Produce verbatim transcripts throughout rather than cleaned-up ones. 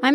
I'm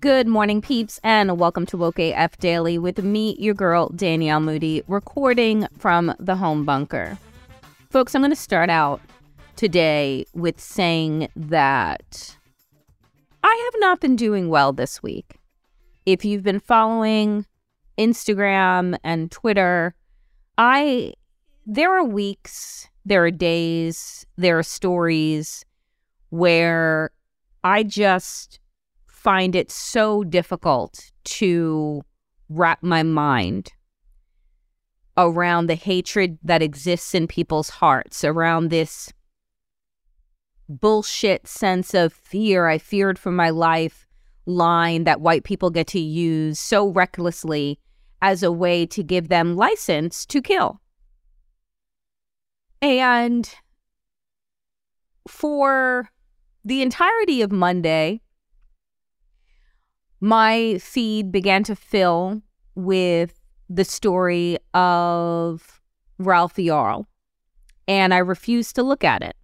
Good morning, peeps, and welcome to Woke A F Daily with me, your girl, Danielle Moody, recording from the home bunker. Folks, I'm going to start out today with saying that I have not been doing well this week. If you've been following Instagram and Twitter, I there are weeks, there are days, there are stories where I just find it so difficult to wrap my mind around the hatred that exists in people's hearts, around this bullshit sense of fear, I feared for my life line that white people get to use so recklessly as a way to give them license to kill. And for the entirety of Monday, my feed began to fill with the story of Ralph Yarl, and I refused to look at it.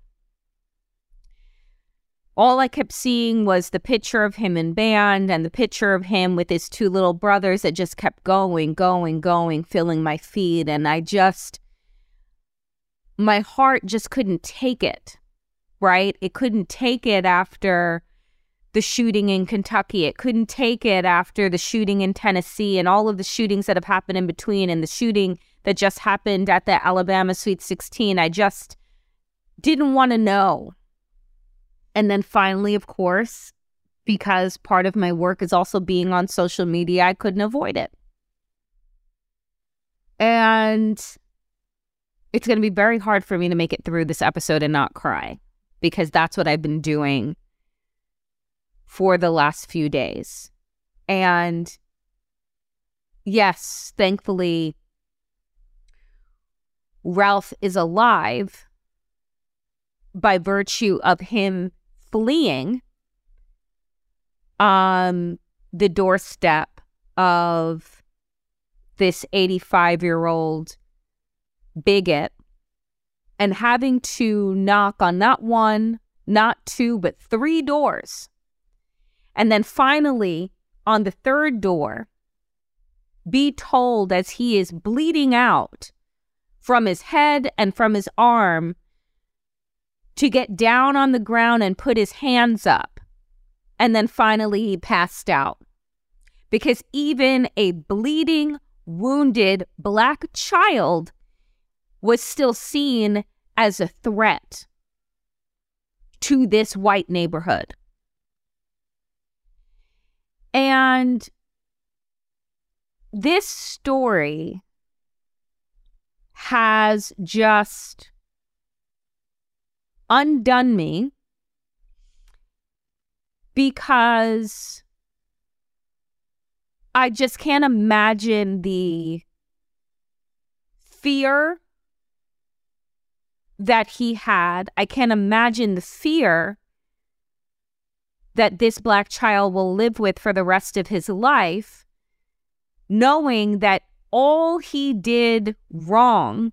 All I kept seeing was the picture of him in band and the picture of him with his two little brothers that just kept going, going, going, filling my feed. And I just, my heart just couldn't take it, right? It couldn't take it after the shooting in Kentucky. It couldn't take it after the shooting in Tennessee and all of the shootings that have happened in between and the shooting that just happened at the Alabama Sweet sixteen. I just didn't want to know. And then finally, of course, because part of my work is also being on social media, I couldn't avoid it. And it's going to be very hard for me to make it through this episode and not cry, because that's what I've been doing for the last few days. And yes, thankfully, Ralph is alive by virtue of him fleeing um, the doorstep of this eighty-five-year-old bigot and having to knock on not one, not two, but three doors. And then finally, on the third door, be told as he is bleeding out from his head and from his arm to get down on the ground and put his hands up. And then finally he passed out. Because even a bleeding, wounded black child was still seen as a threat to this white neighborhood. And this story has just undone me, because I just can't imagine the fear that he had. I can't imagine the fear that this Black child will live with for the rest of his life, knowing that all he did wrong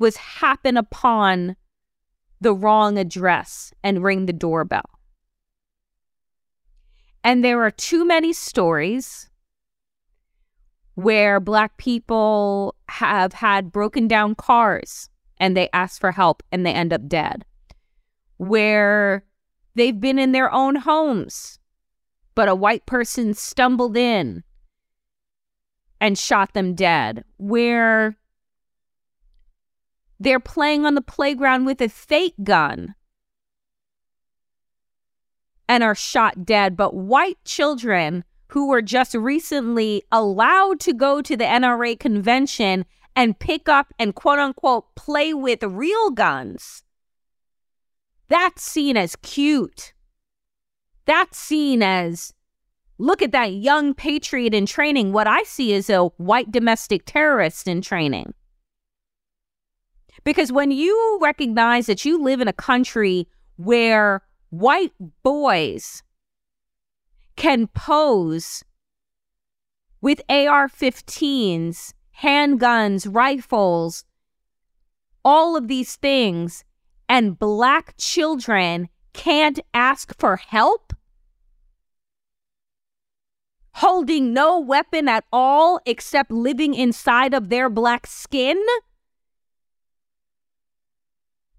was happen upon the wrong address and ring the doorbell. And there are too many stories where Black people have had broken down cars and they ask for help and they end up dead, where they've been in their own homes, but a white person stumbled in and shot them dead, where they're playing on the playground with a fake gun and are shot dead. But white children who were just recently allowed to go to the N R A convention and pick up and quote unquote play with real guns, that's seen as cute. That's seen as, look at that young patriot in training. What I see is a white domestic terrorist in training. Because when you recognize that you live in a country where white boys can pose with A R fifteens, handguns, rifles, all of these things, and Black children can't ask for help, holding no weapon at all except living inside of their Black skin?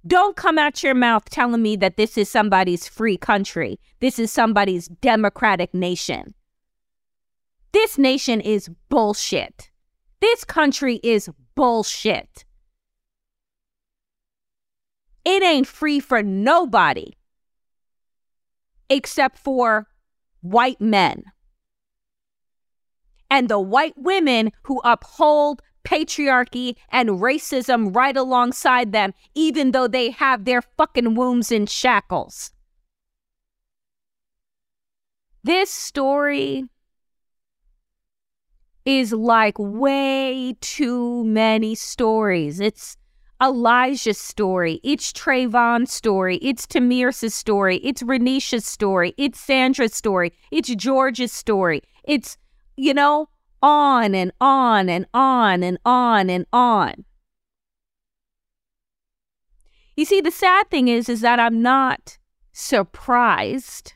Don't come out your mouth telling me that this is somebody's free country. This is somebody's democratic nation. This nation is bullshit. This country is bullshit. It ain't free for nobody except for white men and the white women who uphold patriarchy and racism right alongside them, even though they have their fucking wombs in shackles. This story is like way too many stories. It's Elijah's story. It's Trayvon's story. It's Tamir's story. It's Renisha's story. It's Sandra's story. It's George's story. It's, you know, on and on and on and on and on. You see, the sad thing is, is that I'm not surprised.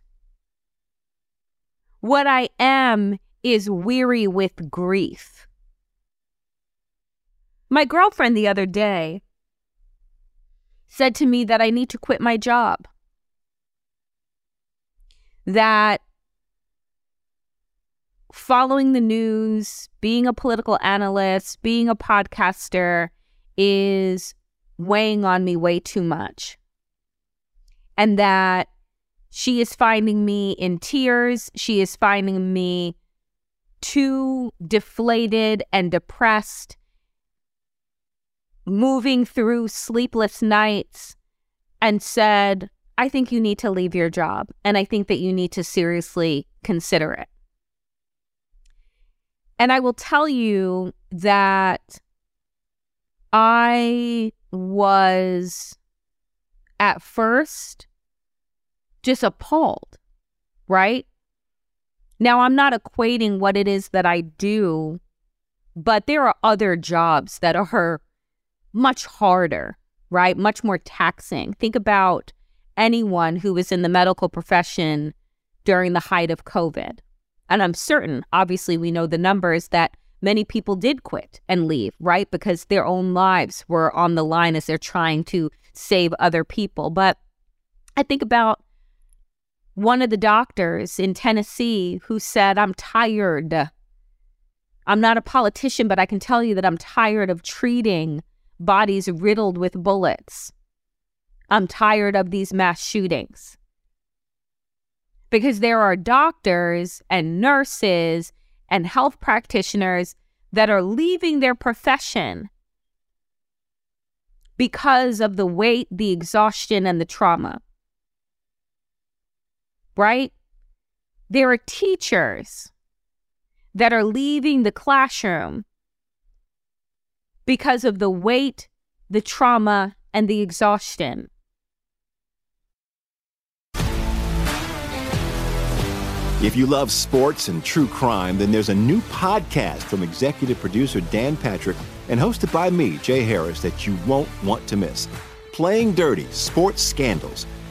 What I am is weary with grief. My girlfriend the other day said to me that I need to quit my job, that following the news, being a political analyst, being a podcaster is weighing on me way too much, and that she is finding me in tears. She is finding me too deflated and depressed, moving through sleepless nights, and said, I think you need to leave your job, and I think that you need to seriously consider it. And I will tell you that I was at first just appalled, right? Now, I'm not equating what it is that I do, but there are other jobs that are much harder, right? Much more taxing. Think about anyone who was in the medical profession during the height of COVID. And I'm certain, obviously, we know the numbers, that many people did quit and leave, right? Because their own lives were on the line as they're trying to save other people. But I think about one of the doctors in Tennessee who said, I'm tired. I'm not a politician, but I can tell you that I'm tired of treating bodies riddled with bullets. I'm tired of these mass shootings. Because there are doctors and nurses and health practitioners that are leaving their profession because of the weight, the exhaustion, and the trauma, right? There are teachers that are leaving the classroom because of the weight, the trauma, and the exhaustion. If you love sports and true crime, then there's a new podcast from executive producer Dan Patrick and hosted by me, Jay Harris, that you won't want to miss. Playing Dirty Sports Scandals.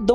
The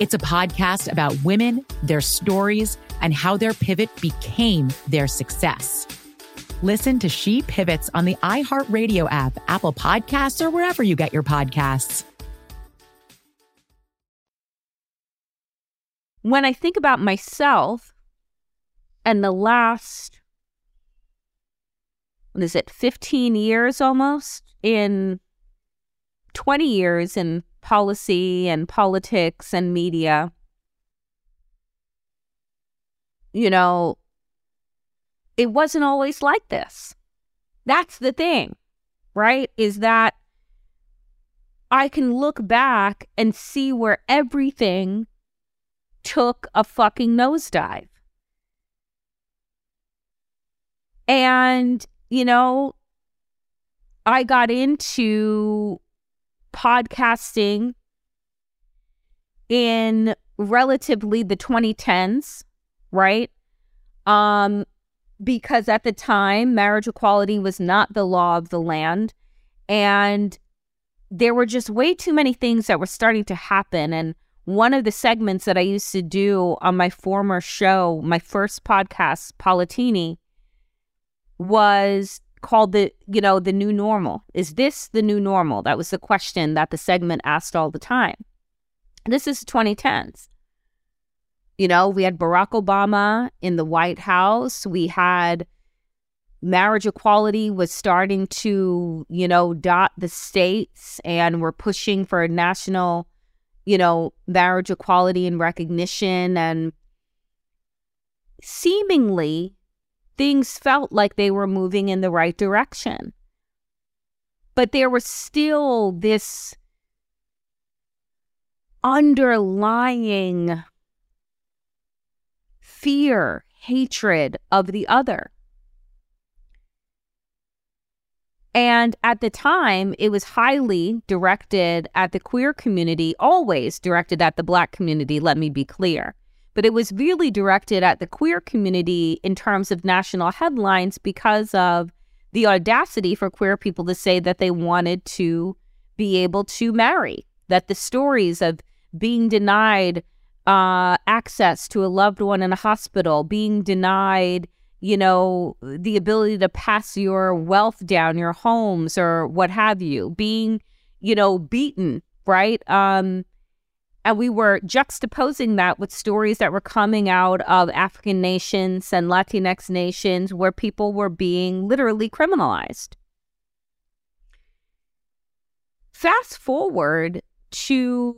It's a podcast about women, their stories, and how their pivot became their success. Listen to She Pivots on the iHeartRadio app, Apple Podcasts, or wherever you get your podcasts. When I think about myself and the last, what is it, fifteen years almost, in twenty years in policy and politics and media, you know, it wasn't always like this. That's the thing, right? Is that I can look back and see where everything took a fucking nosedive. And, you know, I got into podcasting in relatively the twenty tens, right? Um, because at the time, marriage equality was not the law of the land. And there were just way too many things that were starting to happen. And one of the segments that I used to do on my former show, my first podcast, Polatini, was called the, you know, the new normal. Is this the new normal? That was the question that the segment asked all the time. This is twenty tens. You know, we had Barack Obama in the White House. We had marriage equality was starting to, you know, dot the states, and we're pushing for a national, you know, marriage equality and recognition, and seemingly things felt like they were moving in the right direction. But there was still this underlying fear, hatred of the other. And at the time, it was highly directed at the queer community, always directed at the Black community, let me be clear. But it was really directed at the queer community in terms of national headlines because of the audacity for queer people to say that they wanted to be able to marry, that the stories of being denied uh, access to a loved one in a hospital, being denied, you know, the ability to pass your wealth down, your homes or what have you, being, you know, beaten, right? Um, and we were juxtaposing that with stories that were coming out of African nations and Latinx nations where people were being literally criminalized. Fast forward to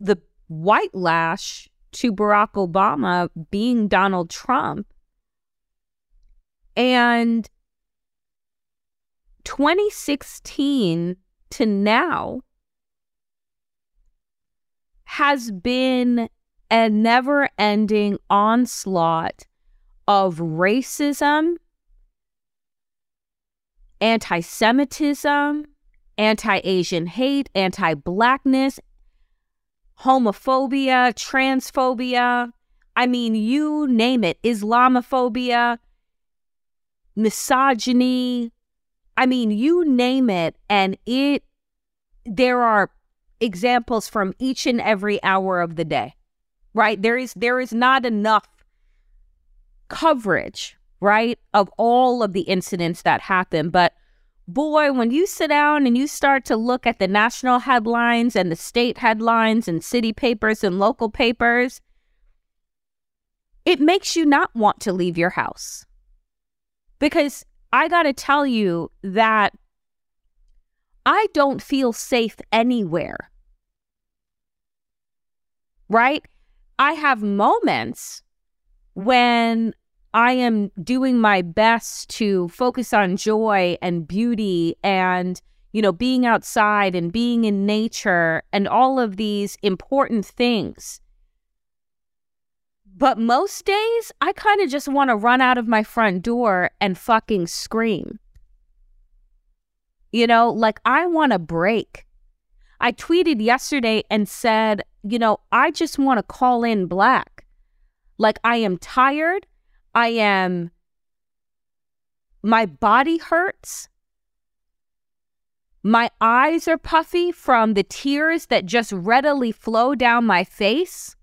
the white lash to Barack Obama being Donald Trump. And twenty sixteen to now has been a never-ending onslaught of racism, anti-Semitism, anti-Asian hate, anti-Blackness, homophobia, transphobia, I mean, you name it, Islamophobia, misogyny, I mean, you name it, and it, there are examples from each and every hour of the day, right? There is, there is not enough coverage, right, of all of the incidents that happen. But boy, when you sit down and you start to look at the national headlines and the state headlines and city papers and local papers, it makes you not want to leave your house. Because I got to tell you that I don't feel safe anywhere, right? I have moments when I am doing my best to focus on joy and beauty and, you know, being outside and being in nature and all of these important things. But most days, I kind of just want to run out of my front door and fucking scream. You know, like, I want a break. I tweeted yesterday and said, you know, I just want to call in Black. Like, I am tired. I am, my body hurts. My eyes are puffy from the tears that just readily flow down my face.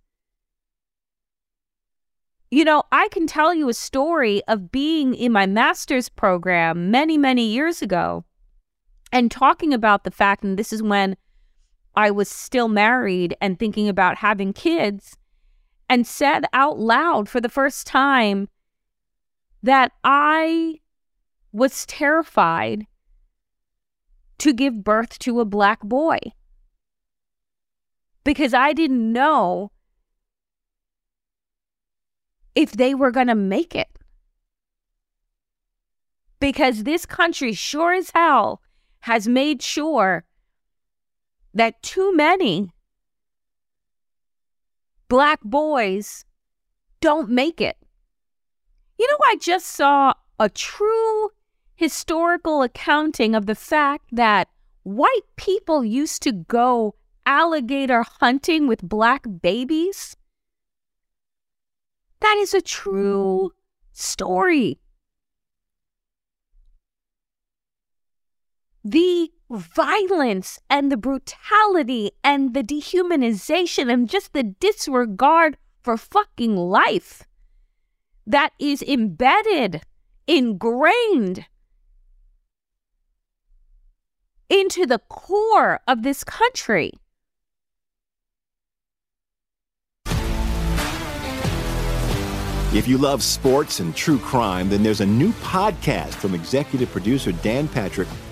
You know, I can tell you a story of being in my master's program many, many years ago and talking about the fact, and this is when I was still married and thinking about having kids, and said out loud for the first time that I was terrified to give birth to a Black boy because I didn't know if they were going to make it. Because this country sure as hell has made sure that too many Black boys don't make it. You know, I just saw a true historical accounting of the fact that white people used to go alligator hunting with Black babies. That is a true story. The violence and the brutality and the dehumanization and just the disregard for fucking life that is embedded, ingrained into the core of this country. If you love sports and true crime, then there's a new podcast from executive producer Dan Patrick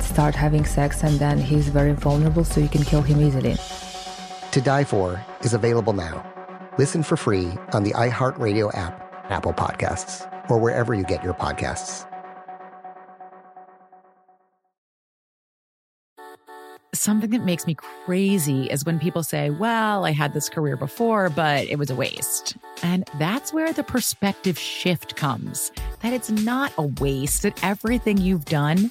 start having sex, and then he's very vulnerable, so you can kill him easily. To Die For is available now. Listen for free on the iHeartRadio app, Apple Podcasts, or wherever you get your podcasts. Something that makes me crazy is when people say, well, I had this career before, but it was a waste. And that's where the perspective shift comes, that it's not a waste, that everything you've done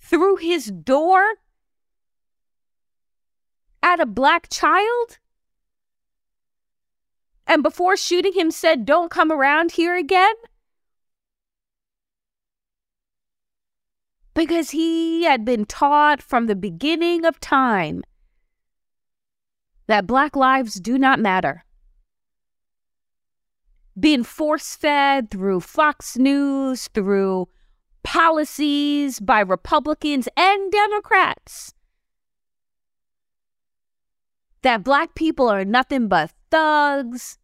through his door at a black child? And before shooting him said, don't come around here again? Because he had been taught from the beginning of time that black lives do not matter. Being force-fed through Fox News, through policies by Republicans and Democrats, that black people are nothing but thugs,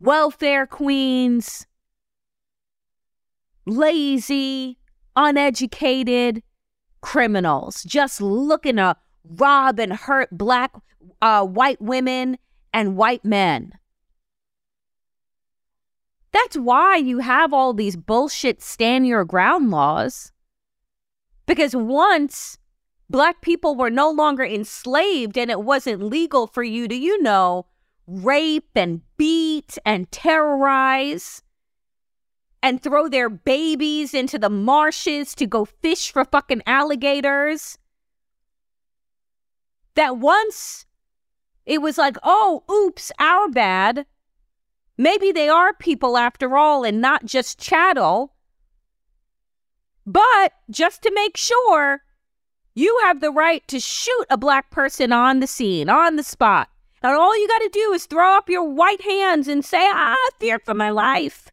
welfare queens, lazy, uneducated criminals, just looking to rob and hurt black, uh, white women and white men. That's why you have all these bullshit stand your ground laws. Because once black people were no longer enslaved and it wasn't legal for you to, you know, rape and beat and terrorize and throw their babies into the marshes to go fish for fucking alligators. That once it was like, oh, oops, our bad. Maybe they are people after all and not just chattel. But just to make sure, you have the right to shoot a black person on the scene, on the spot. And all you got to do is throw up your white hands and say, ah, I fear for my life.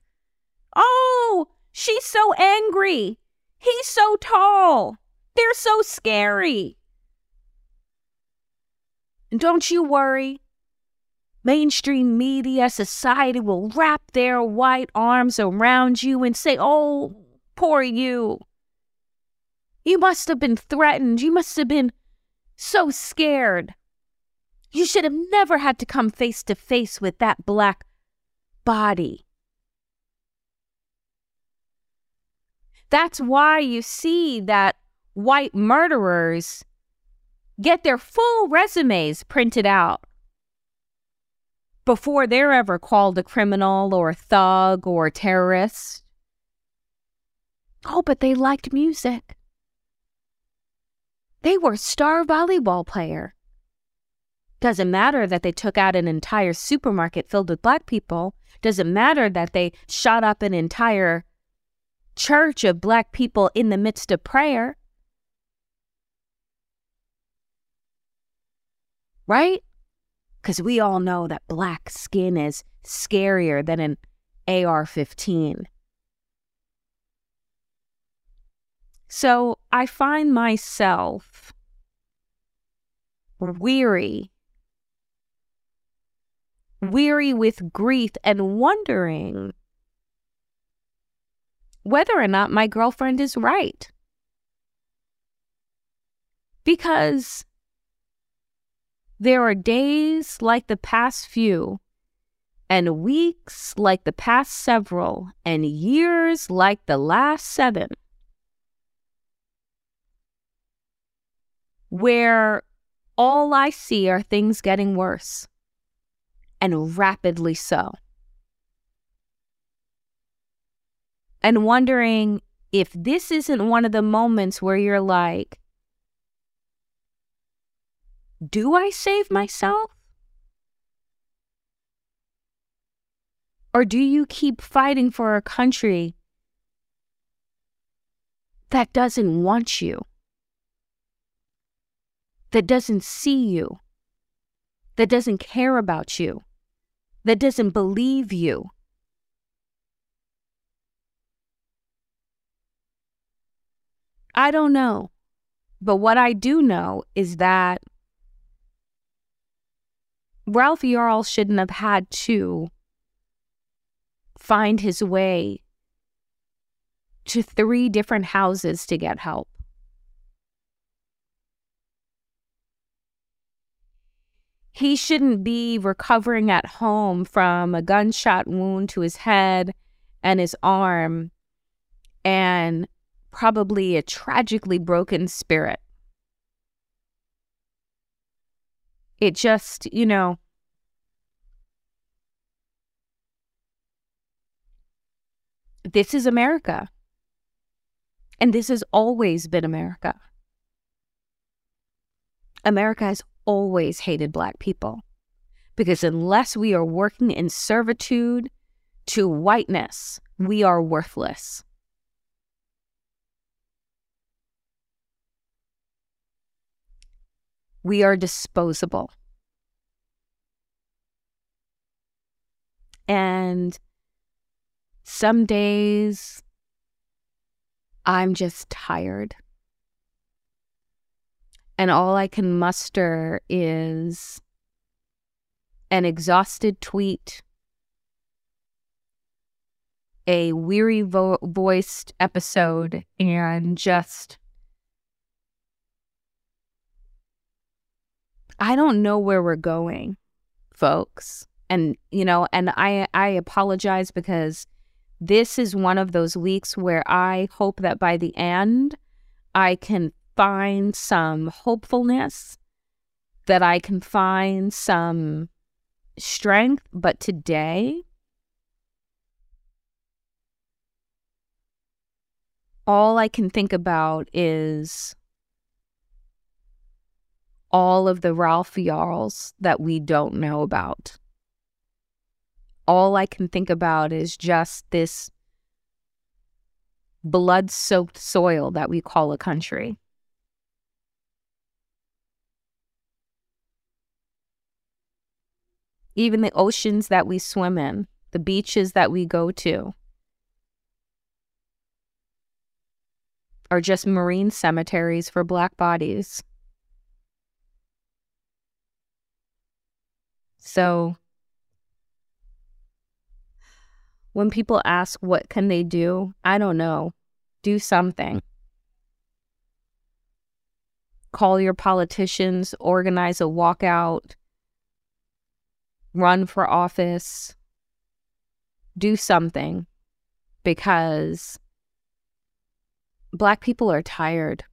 Oh, she's so angry. He's so tall. They're so scary. And don't you worry. Mainstream media, society will wrap their white arms around you and say, oh, poor you. You must have been threatened. You must have been so scared. You should have never had to come face to face with that black body. That's why you see that white murderers get their full resumes printed out before they're ever called a criminal or a thug or a terrorist. Oh, but they liked music. They were a star volleyball player. Doesn't matter that they took out an entire supermarket filled with black people. Doesn't matter that they shot up an entire church of black people in the midst of prayer. Right? Because we all know that black skin is scarier than an A R fifteen. So I find myself weary, weary with grief and wondering whether or not my girlfriend is right. Because there are days like the past few, and weeks like the past several, and years like the last seven, where all I see are things getting worse, and rapidly so. And wondering if this isn't one of the moments where you're like, do I save myself? Or do you keep fighting for a country that doesn't want you, that doesn't see you, that doesn't care about you, that doesn't believe you? I don't know. But what I do know is that Ralph Yarl shouldn't have had to find his way to three different houses to get help. He shouldn't be recovering at home from a gunshot wound to his head and his arm and probably a tragically broken spirit. It just, you know, this is America. And this has always been America. America has always hated black people, because unless we are working in servitude to whiteness, we are worthless. We are disposable. And some days I'm just tired. And all I can muster is an exhausted tweet, a weary vo- voiced episode, and just, I don't know where we're going, folks. And, you know, and I, I apologize, because this is one of those weeks where I hope that by the end, I can find some hopefulness, that I can find some strength. But today, all I can think about is all of the Ralph Yarls that we don't know about. All I can think about is just this blood-soaked soil that we call a country. Even the oceans that we swim in, the beaches that we go to, are just marine cemeteries for black bodies. So when people ask what can they do, I don't know. Do something. Call your politicians, organize a walkout, run for office, do something, because black people are tired.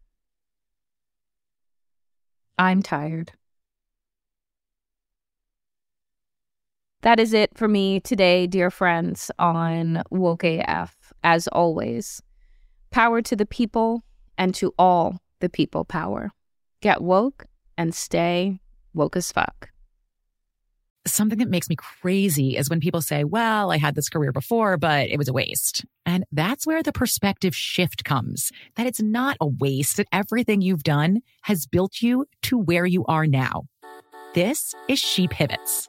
I'm tired. That is it for me today, dear friends, on Woke A F. As always, power to the people and to all the people power. Get woke and stay woke as fuck. something that makes me crazy is when people say, well, I had this career before, but it was a waste. And that's where the perspective shift comes, that it's not a waste, that everything you've done has built you to where you are now. This is She Pivots,